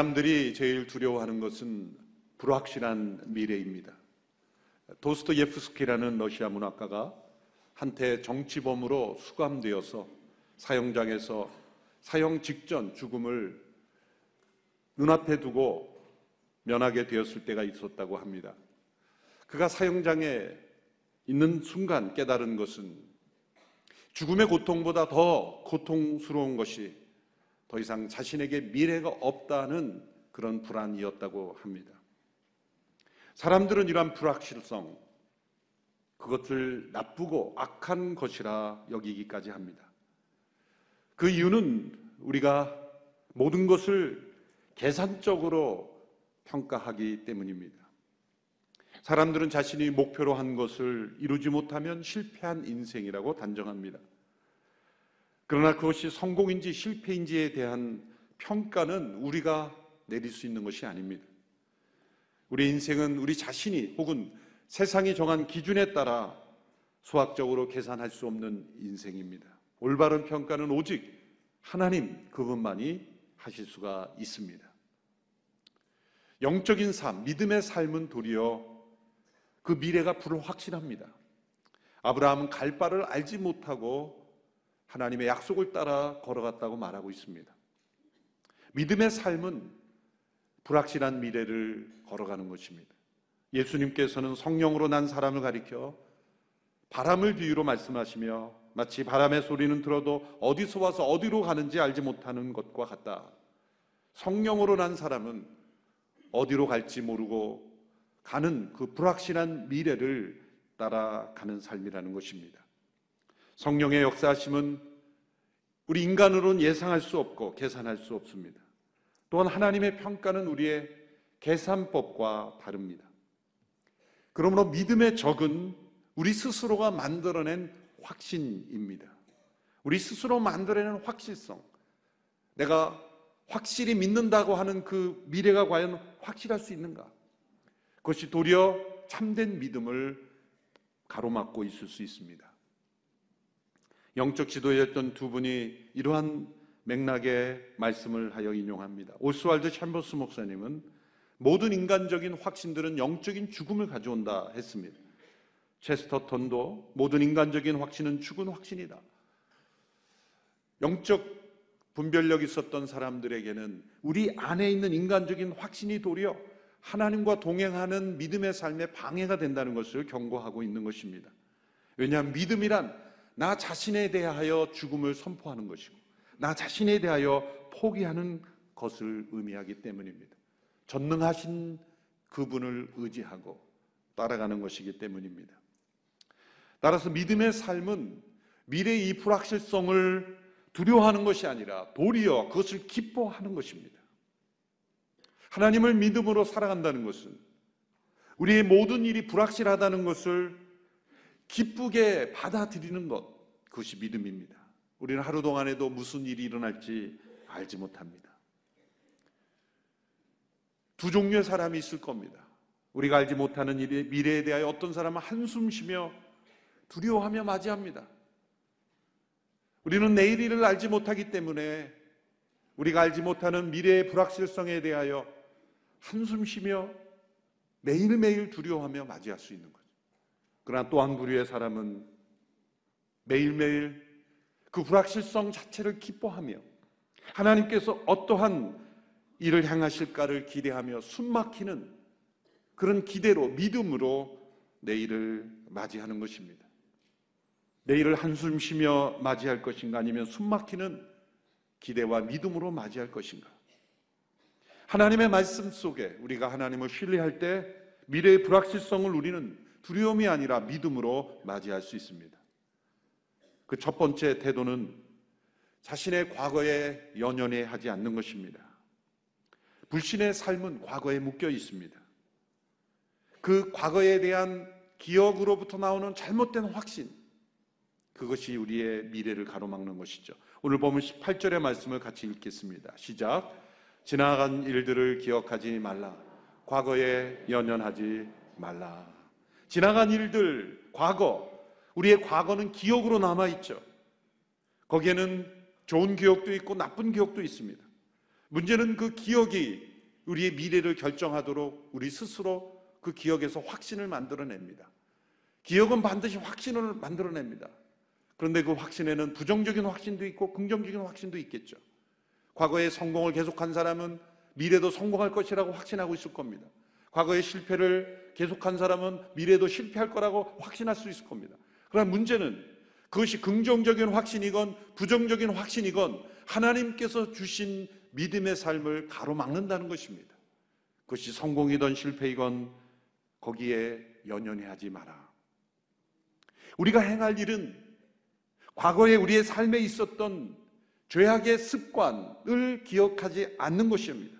사람들이 제일 두려워하는 것은 불확실한 미래입니다. 도스토옙스키라는 러시아 문학가가 한때 정치범으로 수감되어서 사형장에서 사형 직전 죽음을 눈앞에 두고 면하게 되었을 때가 있었다고 합니다. 그가 사형장에 있는 순간 깨달은 것은 죽음의 고통보다 더 고통스러운 것이 더 이상 자신에게 미래가 없다는 그런 불안이었다고 합니다. 사람들은 이러한 불확실성, 그것을 나쁘고 악한 것이라 여기기까지 합니다. 그 이유는 우리가 모든 것을 계산적으로 평가하기 때문입니다. 사람들은 자신이 목표로 한 것을 이루지 못하면 실패한 인생이라고 단정합니다. 그러나 그것이 성공인지 실패인지에 대한 평가는 우리가 내릴 수 있는 것이 아닙니다. 우리 인생은 우리 자신이 혹은 세상이 정한 기준에 따라 수학적으로 계산할 수 없는 인생입니다. 올바른 평가는 오직 하나님 그분만이 하실 수가 있습니다. 영적인 삶, 믿음의 삶은 도리어 그 미래가 불확실합니다. 아브라함은 갈 바를 알지 못하고 하나님의 약속을 따라 걸어갔다고 말하고 있습니다. 믿음의 삶은 불확실한 미래를 걸어가는 것입니다. 예수님께서는 성령으로 난 사람을 가리켜 바람을 비유로 말씀하시며 마치 바람의 소리는 들어도 어디서 와서 어디로 가는지 알지 못하는 것과 같다. 성령으로 난 사람은 어디로 갈지 모르고 가는 그 불확실한 미래를 따라가는 삶이라는 것입니다. 성령의 역사하심은 우리 인간으로는 예상할 수 없고 계산할 수 없습니다. 또한 하나님의 평가는 우리의 계산법과 다릅니다. 그러므로 믿음의 적은 우리 스스로가 만들어낸 확신입니다. 우리 스스로 만들어낸 확실성, 내가 확실히 믿는다고 하는 그 미래가 과연 확실할 수 있는가? 그것이 도리어 참된 믿음을 가로막고 있을 수 있습니다. 영적 지도자였던 두 분이 이러한 맥락의 말씀을 하여 인용합니다. 오스월드 챔버스 목사님은 모든 인간적인 확신들은 영적인 죽음을 가져온다 했습니다. 체스터턴도 모든 인간적인 확신은 죽은 확신이다. 영적 분별력이 있었던 사람들에게는 우리 안에 있는 인간적인 확신이 도리어 하나님과 동행하는 믿음의 삶에 방해가 된다는 것을 경고하고 있는 것입니다. 왜냐하면 믿음이란 나 자신에 대하여 죽음을 선포하는 것이고 나 자신에 대하여 포기하는 것을 의미하기 때문입니다. 전능하신 그분을 의지하고 따라가는 것이기 때문입니다. 따라서 믿음의 삶은 미래의 이 불확실성을 두려워하는 것이 아니라 도리어 그것을 기뻐하는 것입니다. 하나님을 믿음으로 살아간다는 것은 우리의 모든 일이 불확실하다는 것을 기쁘게 받아들이는 것, 그것이 믿음입니다. 우리는 하루 동안에도 무슨 일이 일어날지 알지 못합니다. 두 종류의 사람이 있을 겁니다. 우리가 알지 못하는 일의 미래에 대하여 어떤 사람은 한숨 쉬며 두려워하며 맞이합니다. 우리는 내일 일을 알지 못하기 때문에 우리가 알지 못하는 미래의 불확실성에 대하여 한숨 쉬며 매일매일 두려워하며 맞이할 수 있는 거죠. 그러나 또 한 부류의 사람은 매일매일 그 불확실성 자체를 기뻐하며 하나님께서 어떠한 일을 행하실까를 기대하며 숨막히는 그런 기대로 믿음으로 내일을 맞이하는 것입니다. 내일을 한숨 쉬며 맞이할 것인가 아니면 숨막히는 기대와 믿음으로 맞이할 것인가? 하나님의 말씀 속에 우리가 하나님을 신뢰할 때 미래의 불확실성을 우리는 두려움이 아니라 믿음으로 맞이할 수 있습니다. 그 첫 번째 태도는 자신의 과거에 연연해 하지 않는 것입니다. 불신의 삶은 과거에 묶여 있습니다. 그 과거에 대한 기억으로부터 나오는 잘못된 확신, 그것이 우리의 미래를 가로막는 것이죠. 오늘 보면 18절의 말씀을 같이 읽겠습니다. 시작. 지나간 일들을 기억하지 말라. 과거에 연연하지 말라. 지나간 일들, 과거, 우리의 과거는 기억으로 남아있죠. 거기에는 좋은 기억도 있고 나쁜 기억도 있습니다. 문제는 그 기억이 우리의 미래를 결정하도록 우리 스스로 그 기억에서 확신을 만들어냅니다. 기억은 반드시 확신을 만들어냅니다. 그런데 그 확신에는 부정적인 확신도 있고 긍정적인 확신도 있겠죠. 과거에 성공을 계속한 사람은 미래도 성공할 것이라고 확신하고 있을 겁니다. 과거의 실패를 계속한 사람은 미래도 실패할 거라고 확신할 수 있을 겁니다. 그러나 문제는 그것이 긍정적인 확신이건 부정적인 확신이건 하나님께서 주신 믿음의 삶을 가로막는다는 것입니다. 그것이 성공이든 실패이건 거기에 연연해 하지 마라. 우리가 행할 일은 과거에 우리의 삶에 있었던 죄악의 습관을 기억하지 않는 것입니다.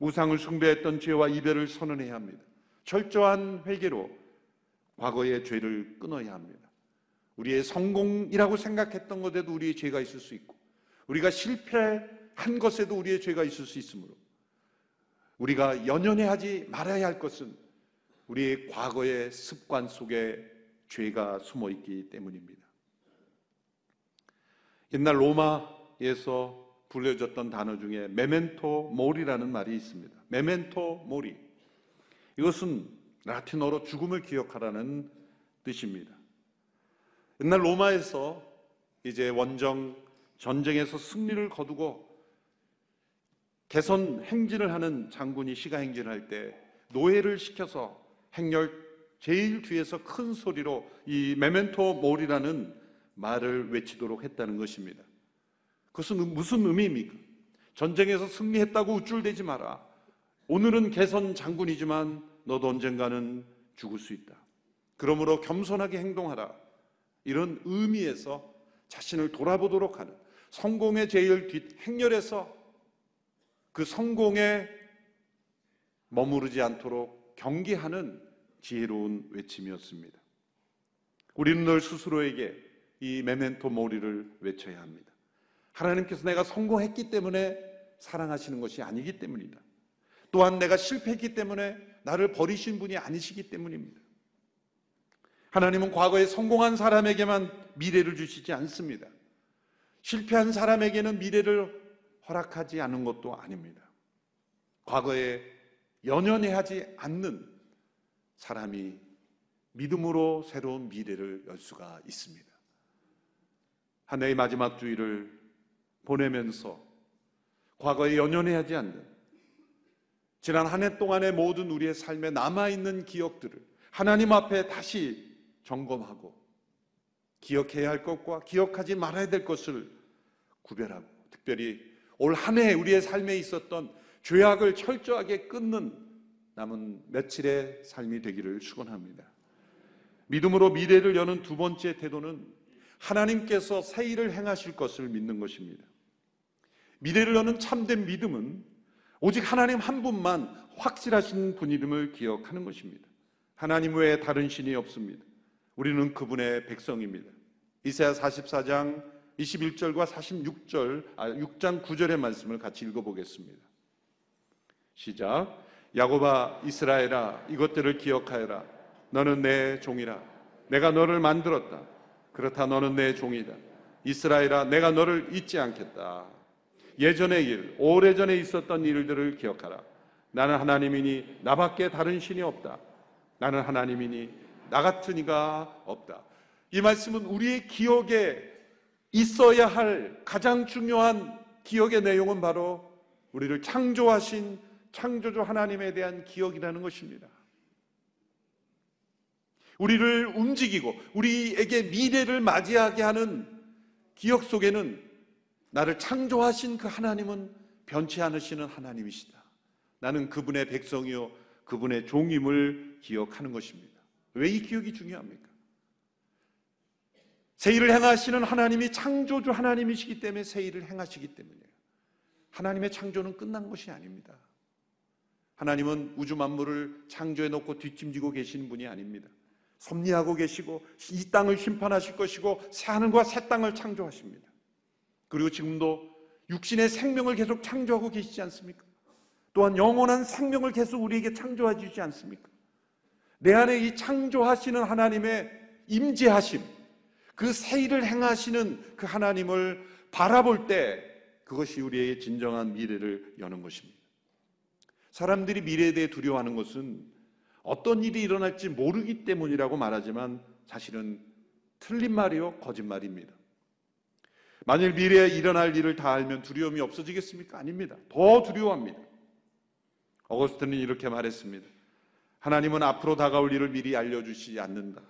우상을 숭배했던 죄와 이별을 선언해야 합니다. 철저한 회개로 과거의 죄를 끊어야 합니다. 우리의 성공이라고 생각했던 것에도 우리의 죄가 있을 수 있고 우리가 실패한 것에도 우리의 죄가 있을 수 있으므로 우리가 연연해 하지 말아야 할 것은 우리의 과거의 습관 속에 죄가 숨어 있기 때문입니다. 옛날 로마에서 불려졌던 단어 중에 메멘토 모리라는 말이 있습니다. 메멘토 모리. 이것은 라틴어로 죽음을 기억하라는 뜻입니다. 옛날 로마에서 이제 원정 전쟁에서 승리를 거두고 개선 행진을 하는 장군이 시가 행진할 때 노예를 시켜서 행렬 제일 뒤에서 큰 소리로 이 메멘토 모리라는 말을 외치도록 했다는 것입니다. 그것은 무슨 의미입니까? 전쟁에서 승리했다고 우쭐대지 마라. 오늘은 개선 장군이지만 너도 언젠가는 죽을 수 있다. 그러므로 겸손하게 행동하라. 이런 의미에서 자신을 돌아보도록 하는 성공의 제일 뒷행렬에서 그 성공에 머무르지 않도록 경계하는 지혜로운 외침이었습니다. 우리는 늘 스스로에게 이 메멘토 모리를 외쳐야 합니다. 하나님께서 내가 성공했기 때문에 사랑하시는 것이 아니기 때문이다. 또한 내가 실패했기 때문에 나를 버리신 분이 아니시기 때문입니다. 하나님은 과거에 성공한 사람에게만 미래를 주시지 않습니다. 실패한 사람에게는 미래를 허락하지 않은 것도 아닙니다. 과거에 연연해 하지 않는 사람이 믿음으로 새로운 미래를 열 수가 있습니다. 한 해의 마지막 주일을 보내면서 과거에 연연해 하지 않는 지난 한 해 동안의 모든 우리의 삶에 남아있는 기억들을 하나님 앞에 다시 점검하고 기억해야 할 것과 기억하지 말아야 될 것을 구별하고 특별히 올 한 해 우리의 삶에 있었던 죄악을 철저하게 끊는 남은 며칠의 삶이 되기를 축원합니다. 믿음으로 미래를 여는 두 번째 태도는 하나님께서 새 일을 행하실 것을 믿는 것입니다. 미래를 여는 참된 믿음은 오직 하나님 한 분만 확실하신 분이름을 기억하는 것입니다. 하나님 외에 다른 신이 없습니다. 우리는 그분의 백성입니다. 이사야 44장 21절과 6장 9절의 말씀을 같이 읽어보겠습니다. 시작. 야곱아 이스라엘아 이것들을 기억하여라. 너는 내 종이라. 내가 너를 만들었다. 그렇다 너는 내 종이다. 이스라엘아 내가 너를 잊지 않겠다. 예전의 일, 오래전에 있었던 일들을 기억하라. 나는 하나님이니 나밖에 다른 신이 없다. 나는 하나님이니 나 같은 이가 없다. 이 말씀은 우리의 기억에 있어야 할 가장 중요한 기억의 내용은 바로 우리를 창조하신 창조주 하나님에 대한 기억이라는 것입니다. 우리를 움직이고 우리에게 미래를 맞이하게 하는 기억 속에는 나를 창조하신 그 하나님은 변치 않으시는 하나님이시다. 나는 그분의 백성이요 그분의 종임을 기억하는 것입니다. 왜 이 기억이 중요합니까? 새 일을 행하시는 하나님이 창조주 하나님이시기 때문에 새 일을 행하시기 때문이에요. 하나님의 창조는 끝난 것이 아닙니다. 하나님은 우주 만물을 창조해 놓고 뒷짐지고 계시는 분이 아닙니다. 섭리하고 계시고 이 땅을 심판하실 것이고 새하늘과 새 땅을 창조하십니다. 그리고 지금도 육신의 생명을 계속 창조하고 계시지 않습니까? 또한 영원한 생명을 계속 우리에게 창조해 주지 않습니까? 내 안에 이 창조하시는 하나님의 임재하심, 그 새 일을 행하시는 그 하나님을 바라볼 때 그것이 우리의 진정한 미래를 여는 것입니다. 사람들이 미래에 대해 두려워하는 것은 어떤 일이 일어날지 모르기 때문이라고 말하지만 사실은 틀린 말이요, 거짓말입니다. 만일 미래에 일어날 일을 다 알면 두려움이 없어지겠습니까? 아닙니다. 더 두려워합니다. 어거스틴은 이렇게 말했습니다. 하나님은 앞으로 다가올 일을 미리 알려주시지 않는다.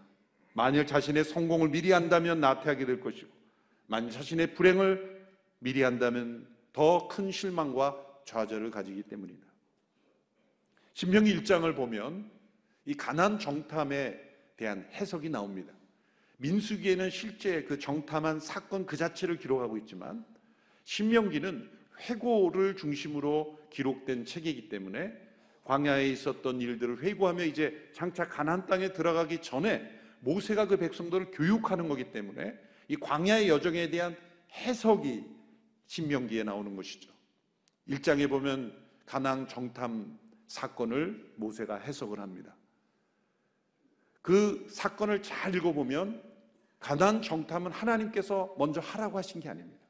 만일 자신의 성공을 미리 안다면 나태하게 될 것이고, 만일 자신의 불행을 미리 안다면 더 큰 실망과 좌절을 가지기 때문이다. 신명기 1장을 보면 이 가나안 정탐에 대한 해석이 나옵니다. 민수기에는 실제 그 정탐한 사건 그 자체를 기록하고 있지만 신명기는 회고를 중심으로 기록된 책이기 때문에 광야에 있었던 일들을 회고하며 이제 장차 가나안 땅에 들어가기 전에 모세가 그 백성들을 교육하는 거기 때문에 이 광야의 여정에 대한 해석이 신명기에 나오는 것이죠. 1장에 보면 가나안 정탐 사건을 모세가 해석을 합니다. 그 사건을 잘 읽어보면 가나안 정탐은 하나님께서 먼저 하라고 하신 게 아닙니다.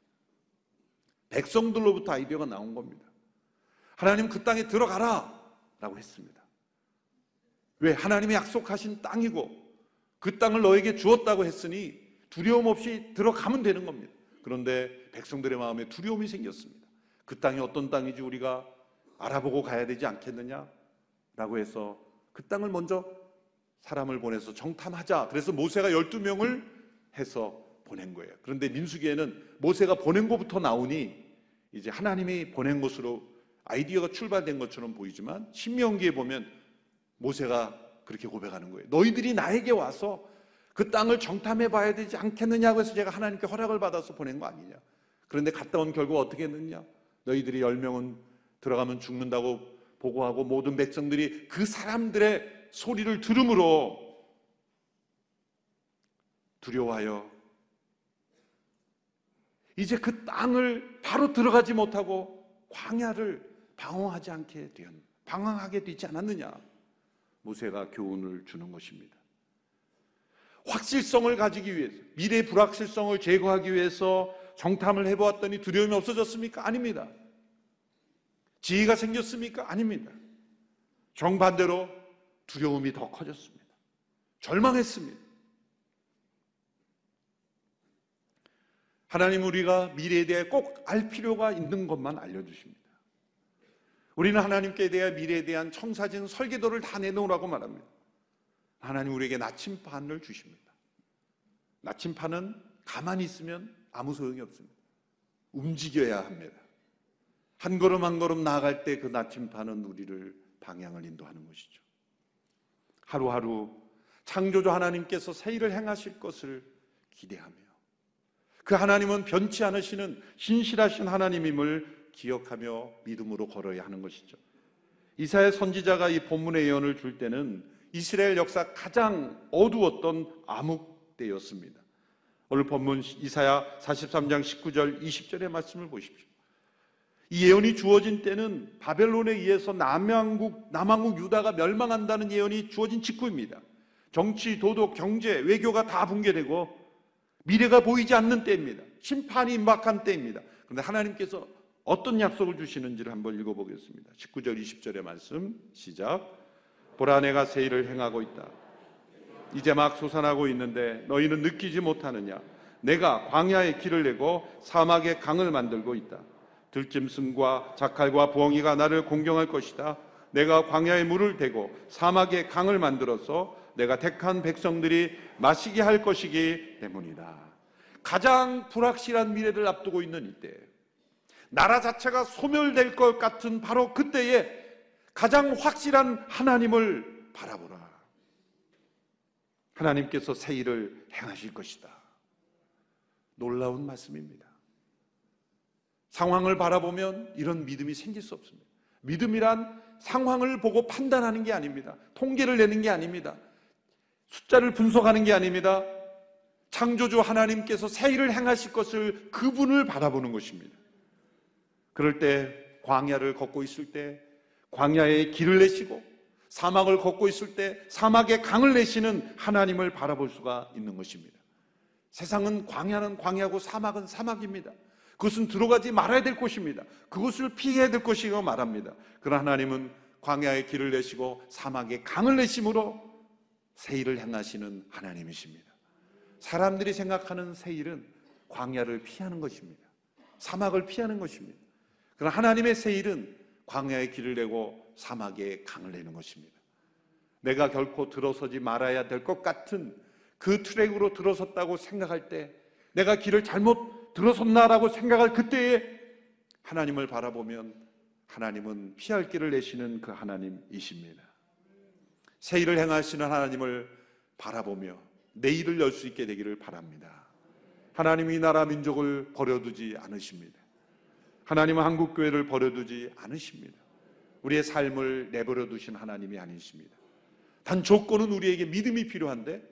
백성들로부터 아이디어가 나온 겁니다. 하나님 그 땅에 들어가라 라고 했습니다. 왜? 하나님이 약속하신 땅이고 그 땅을 너에게 주었다고 했으니 두려움 없이 들어가면 되는 겁니다. 그런데 백성들의 마음에 두려움이 생겼습니다. 그 땅이 어떤 땅인지 우리가 알아보고 가야 되지 않겠느냐 라고 해서 그 땅을 먼저 사람을 보내서 정탐하자. 그래서 모세가 12명을 해서 보낸 거예요. 그런데 민수기에는 모세가 보낸 것부터 나오니 이제 하나님이 보낸 것으로 아이디어가 출발된 것처럼 보이지만 신명기에 보면 모세가 그렇게 고백하는 거예요. 너희들이 나에게 와서 그 땅을 정탐해 봐야 되지 않겠느냐고 해서 제가 하나님께 허락을 받아서 보낸 거 아니냐. 그런데 갔다 온 결과 어떻게 했느냐. 너희들이 10명은 들어가면 죽는다고 보고하고 모든 백성들이 그 사람들의 소리를 들음으로 두려워하여 이제 그 땅을 바로 들어가지 못하고 광야를 방황하게 되지 않았느냐. 모세가 교훈을 주는 것입니다. 확실성을 가지기 위해서, 미래의 불확실성을 제거하기 위해서 정탐을 해보았더니 두려움이 없어졌습니까? 아닙니다. 지혜가 생겼습니까? 아닙니다. 정반대로 두려움이 더 커졌습니다. 절망했습니다. 하나님, 우리가 미래에 대해 꼭 알 필요가 있는 것만 알려주십니다. 우리는 하나님께 대해 미래에 대한 청사진 설계도를 다 내놓으라고 말합니다. 하나님, 우리에게 나침판을 주십니다. 나침판은 가만히 있으면 아무 소용이 없습니다. 움직여야 합니다. 한 걸음 한 걸음 나아갈 때 그 나침판은 우리를 방향을 인도하는 것이죠. 하루하루 창조주 하나님께서 새 일을 행하실 것을 기대하며 그 하나님은 변치 않으시는 신실하신 하나님임을 기억하며 믿음으로 걸어야 하는 것이죠. 이사야 선지자가 이 본문의 예언을 줄 때는 이스라엘 역사 가장 어두웠던 암흑 때였습니다. 오늘 본문 이사야 43장 19절 20절의 말씀을 보십시오. 이 예언이 주어진 때는 바벨론에 의해서 남왕국 유다가 멸망한다는 예언이 주어진 직후입니다. 정치, 도덕, 경제, 외교가 다 붕괴되고 미래가 보이지 않는 때입니다. 심판이 임박한 때입니다. 그런데 하나님께서 어떤 약속을 주시는지를 한번 읽어보겠습니다. 19절, 20절의 말씀 시작. 보라, 내가 새 일을 행하고 있다. 이제 막 솟아나고 있는데 너희는 느끼지 못하느냐. 내가 광야에 길을 내고 사막에 강을 만들고 있다. 들짐승과 자칼과 부엉이가 나를 공경할 것이다. 내가 광야에 물을 대고 사막에 강을 만들어서 내가 택한 백성들이 마시게 할 것이기 때문이다. 가장 불확실한 미래를 앞두고 있는 이때, 나라 자체가 소멸될 것 같은 바로 그때에 가장 확실한 하나님을 바라보라. 하나님께서 새 일을 행하실 것이다. 놀라운 말씀입니다. 상황을 바라보면 이런 믿음이 생길 수 없습니다. 믿음이란 상황을 보고 판단하는 게 아닙니다. 통계를 내는 게 아닙니다. 숫자를 분석하는 게 아닙니다. 창조주 하나님께서 새 일을 행하실 것을, 그분을 바라보는 것입니다. 그럴 때 광야를 걷고 있을 때 광야에 길을 내시고 사막을 걷고 있을 때 사막에 강을 내시는 하나님을 바라볼 수가 있는 것입니다. 세상은 광야는 광야고 사막은 사막입니다. 그것은 들어가지 말아야 될 곳입니다. 그것을 피해야 될 것이라고 말합니다. 그러나 하나님은 광야에 길을 내시고 사막에 강을 내심으로 세일을 행하시는 하나님이십니다. 사람들이 생각하는 세일은 광야를 피하는 것입니다. 사막을 피하는 것입니다. 그러나 하나님의 세일은 광야에 길을 내고 사막에 강을 내는 것입니다. 내가 결코 들어서지 말아야 될 것 같은 그 트랙으로 들어섰다고 생각할 때, 내가 길을 잘못 들어섰나라고 생각할 그때에 하나님을 바라보면 하나님은 피할 길을 내시는 그 하나님이십니다. 새 일을 행하시는 하나님을 바라보며 내일을 열 수 있게 되기를 바랍니다. 하나님이 나라 민족을 버려두지 않으십니다. 하나님은 한국교회를 버려두지 않으십니다. 우리의 삶을 내버려 두신 하나님이 아니십니다. 단 조건은 우리에게 믿음이 필요한데,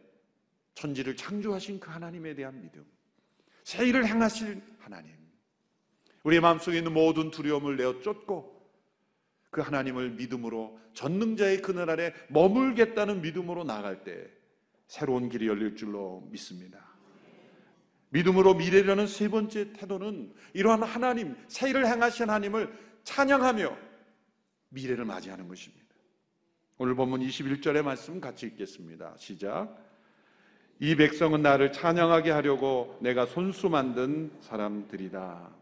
천지를 창조하신 그 하나님에 대한 믿음, 새 일을 행하실 하나님, 우리의 마음속에 있는 모든 두려움을 내어 쫓고 그 하나님을 믿음으로 전능자의 그늘 아래 머물겠다는 믿음으로 나아갈 때 새로운 길이 열릴 줄로 믿습니다. 믿음으로 미래라는 세 번째 태도는 이러한 하나님, 새 일을 행하신 하나님을 찬양하며 미래를 맞이하는 것입니다. 오늘 본문 21절의 말씀 같이 읽겠습니다. 시작. 이 백성은 나를 찬양하게 하려고 내가 손수 만든 사람들이다.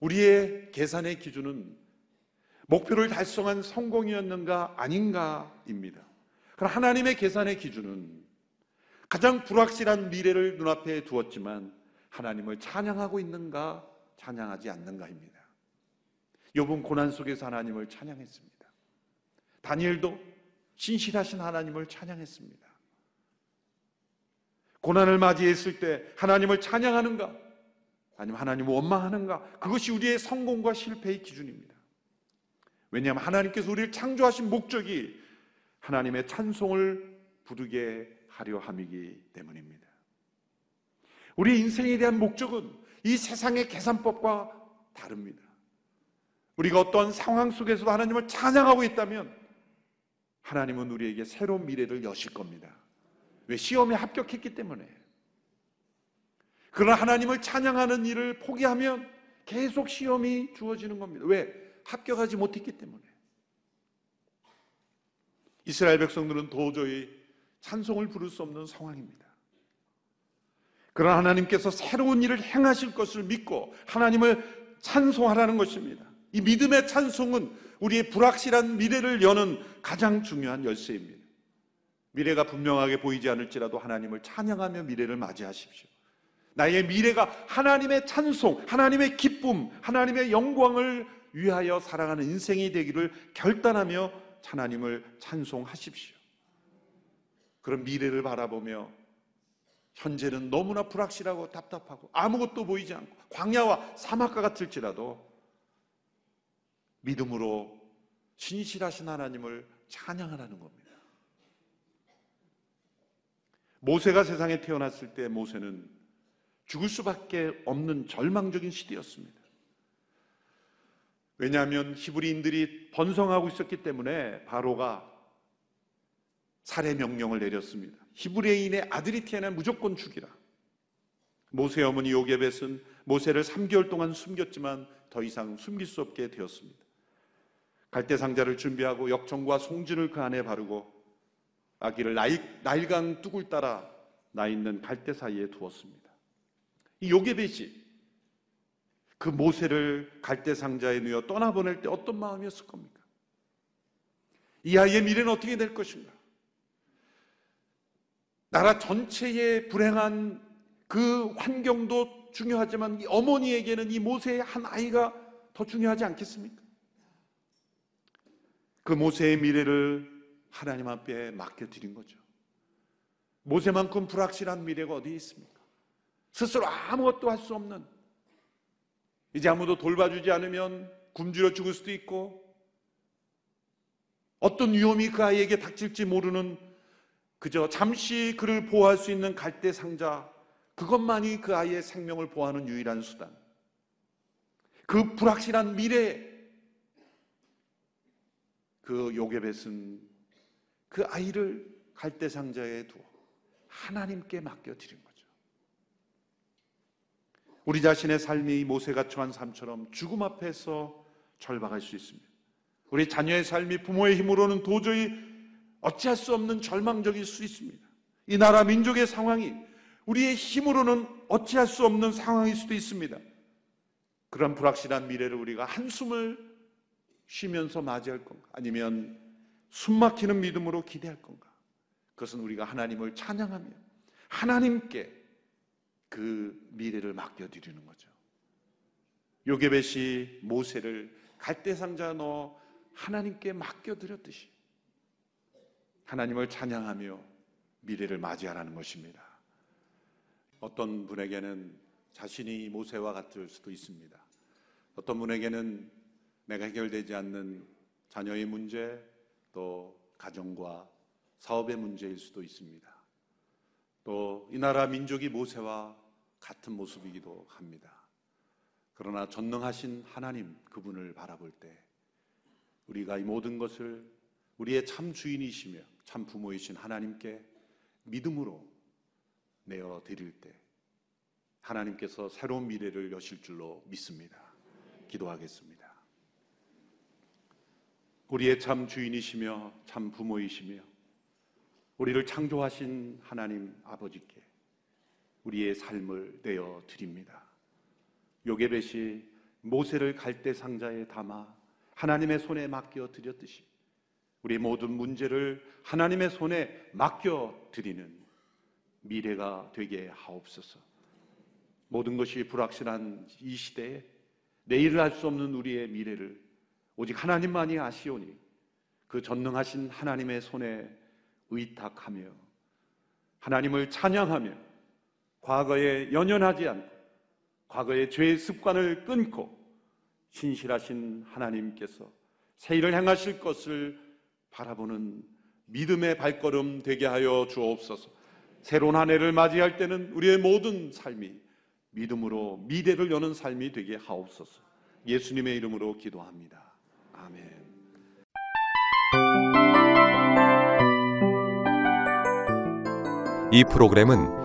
우리의 계산의 기준은 목표를 달성한 성공이었는가 아닌가입니다. 그러나 하나님의 계산의 기준은 가장 불확실한 미래를 눈앞에 두었지만 하나님을 찬양하고 있는가 찬양하지 않는가입니다. 욥은 고난 속에서 하나님을 찬양했습니다. 다니엘도 신실하신 하나님을 찬양했습니다. 고난을 맞이했을 때 하나님을 찬양하는가 아니면 하나님을 원망하는가, 그것이 우리의 성공과 실패의 기준입니다. 왜냐하면 하나님께서 우리를 창조하신 목적이 하나님의 찬송을 부르게 하려 함이기 때문입니다. 우리의 인생에 대한 목적은 이 세상의 계산법과 다릅니다. 우리가 어떤 상황 속에서도 하나님을 찬양하고 있다면 하나님은 우리에게 새로운 미래를 여실 겁니다. 왜? 시험에 합격했기 때문에. 그러나 하나님을 찬양하는 일을 포기하면 계속 시험이 주어지는 겁니다. 왜? 합격하지 못했기 때문에. 이스라엘 백성들은 도저히 찬송을 부를 수 없는 상황입니다. 그러나 하나님께서 새로운 일을 행하실 것을 믿고 하나님을 찬송하라는 것입니다. 이 믿음의 찬송은 우리의 불확실한 미래를 여는 가장 중요한 열쇠입니다. 미래가 분명하게 보이지 않을지라도 하나님을 찬양하며 미래를 맞이하십시오. 나의 미래가 하나님의 찬송, 하나님의 기쁨, 하나님의 영광을 위하여 살아가는 인생이 되기를 결단하며 하나님을 찬송하십시오. 그런 미래를 바라보며 현재는 너무나 불확실하고 답답하고 아무것도 보이지 않고 광야와 사막과 같을지라도 믿음으로 신실하신 하나님을 찬양하라는 겁니다. 모세가 세상에 태어났을 때 모세는 죽을 수밖에 없는 절망적인 시대였습니다. 왜냐하면 히브리인들이 번성하고 있었기 때문에 바로가 살해 명령을 내렸습니다. 히브리인의 아들이 태어나면 무조건 죽이라. 모세의 어머니 요게벳은 모세를 3개월 동안 숨겼지만 더 이상 숨길 수 없게 되었습니다. 갈대상자를 준비하고 역청과 송진을 그 안에 바르고 아기를 나일강 뚝을 따라 나 있는 갈대 사이에 두었습니다. 이 요게벳이 그 모세를 갈대상자에 넣어 떠나보낼 때 어떤 마음이었을 겁니까? 이 아이의 미래는 어떻게 될 것인가? 나라 전체의 불행한 그 환경도 중요하지만 이 어머니에게는 이 모세의 한 아이가 더 중요하지 않겠습니까? 그 모세의 미래를 하나님 앞에 맡겨드린 거죠. 모세만큼 불확실한 미래가 어디에 있습니까? 스스로 아무것도 할 수 없는, 이제 아무도 돌봐주지 않으면 굶주려 죽을 수도 있고 어떤 위험이 그 아이에게 닥칠지 모르는, 그저 잠시 그를 보호할 수 있는 갈대 상자, 그것만이 그 아이의 생명을 보호하는 유일한 수단, 그 불확실한 미래에 그 요게벳은 그 아이를 갈대상자에 두어 하나님께 맡겨드린 거죠. 우리 자신의 삶이 모세가 처한 삶처럼 죽음 앞에서 절박할 수 있습니다. 우리 자녀의 삶이 부모의 힘으로는 도저히 어찌할 수 없는 절망적일 수 있습니다. 이 나라 민족의 상황이 우리의 힘으로는 어찌할 수 없는 상황일 수도 있습니다. 그런 불확실한 미래를 우리가 한숨을 쉬면서 맞이할 건가? 아니면 숨 막히는 믿음으로 기대할 건가? 그것은 우리가 하나님을 찬양하며 하나님께 그 미래를 맡겨드리는 거죠. 요게벳이 모세를 갈대상자에 넣어 하나님께 맡겨드렸듯이 하나님을 찬양하며 미래를 맞이하라는 것입니다. 어떤 분에게는 자신이 모세와 같을 수도 있습니다. 어떤 분에게는 내가 해결되지 않는 자녀의 문제, 또 가정과 사업의 문제일 수도 있습니다. 또 이 나라 민족이 모세와 같은 모습이기도 합니다. 그러나 전능하신 하나님, 그분을 바라볼 때 우리가 이 모든 것을 우리의 참 주인이시며 참 부모이신 하나님께 믿음으로 내어드릴 때 하나님께서 새로운 미래를 여실 줄로 믿습니다. 기도하겠습니다. 우리의 참 주인이시며 참 부모이시며 우리를 창조하신 하나님 아버지께 우리의 삶을 내어드립니다. 요게벳이 모세를 갈대 상자에 담아 하나님의 손에 맡겨드렸듯이 우리 모든 문제를 하나님의 손에 맡겨드리는 미래가 되게 하옵소서. 모든 것이 불확실한 이 시대에 내일을 알 수 없는 우리의 미래를 오직 하나님만이 아시오니 그 전능하신 하나님의 손에 의탁하며 하나님을 찬양하며 과거에 연연하지 않고 과거의 죄의 습관을 끊고 신실하신 하나님께서 새 일을 행하실 것을 바라보는 믿음의 발걸음 되게 하여 주옵소서. 새로운 한 해를 맞이할 때는 우리의 모든 삶이 믿음으로 미래를 여는 삶이 되게 하옵소서. 예수님의 이름으로 기도합니다. 아멘. 이 프로그램은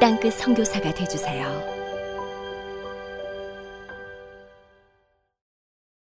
땅끝 선교사가 되어주세요.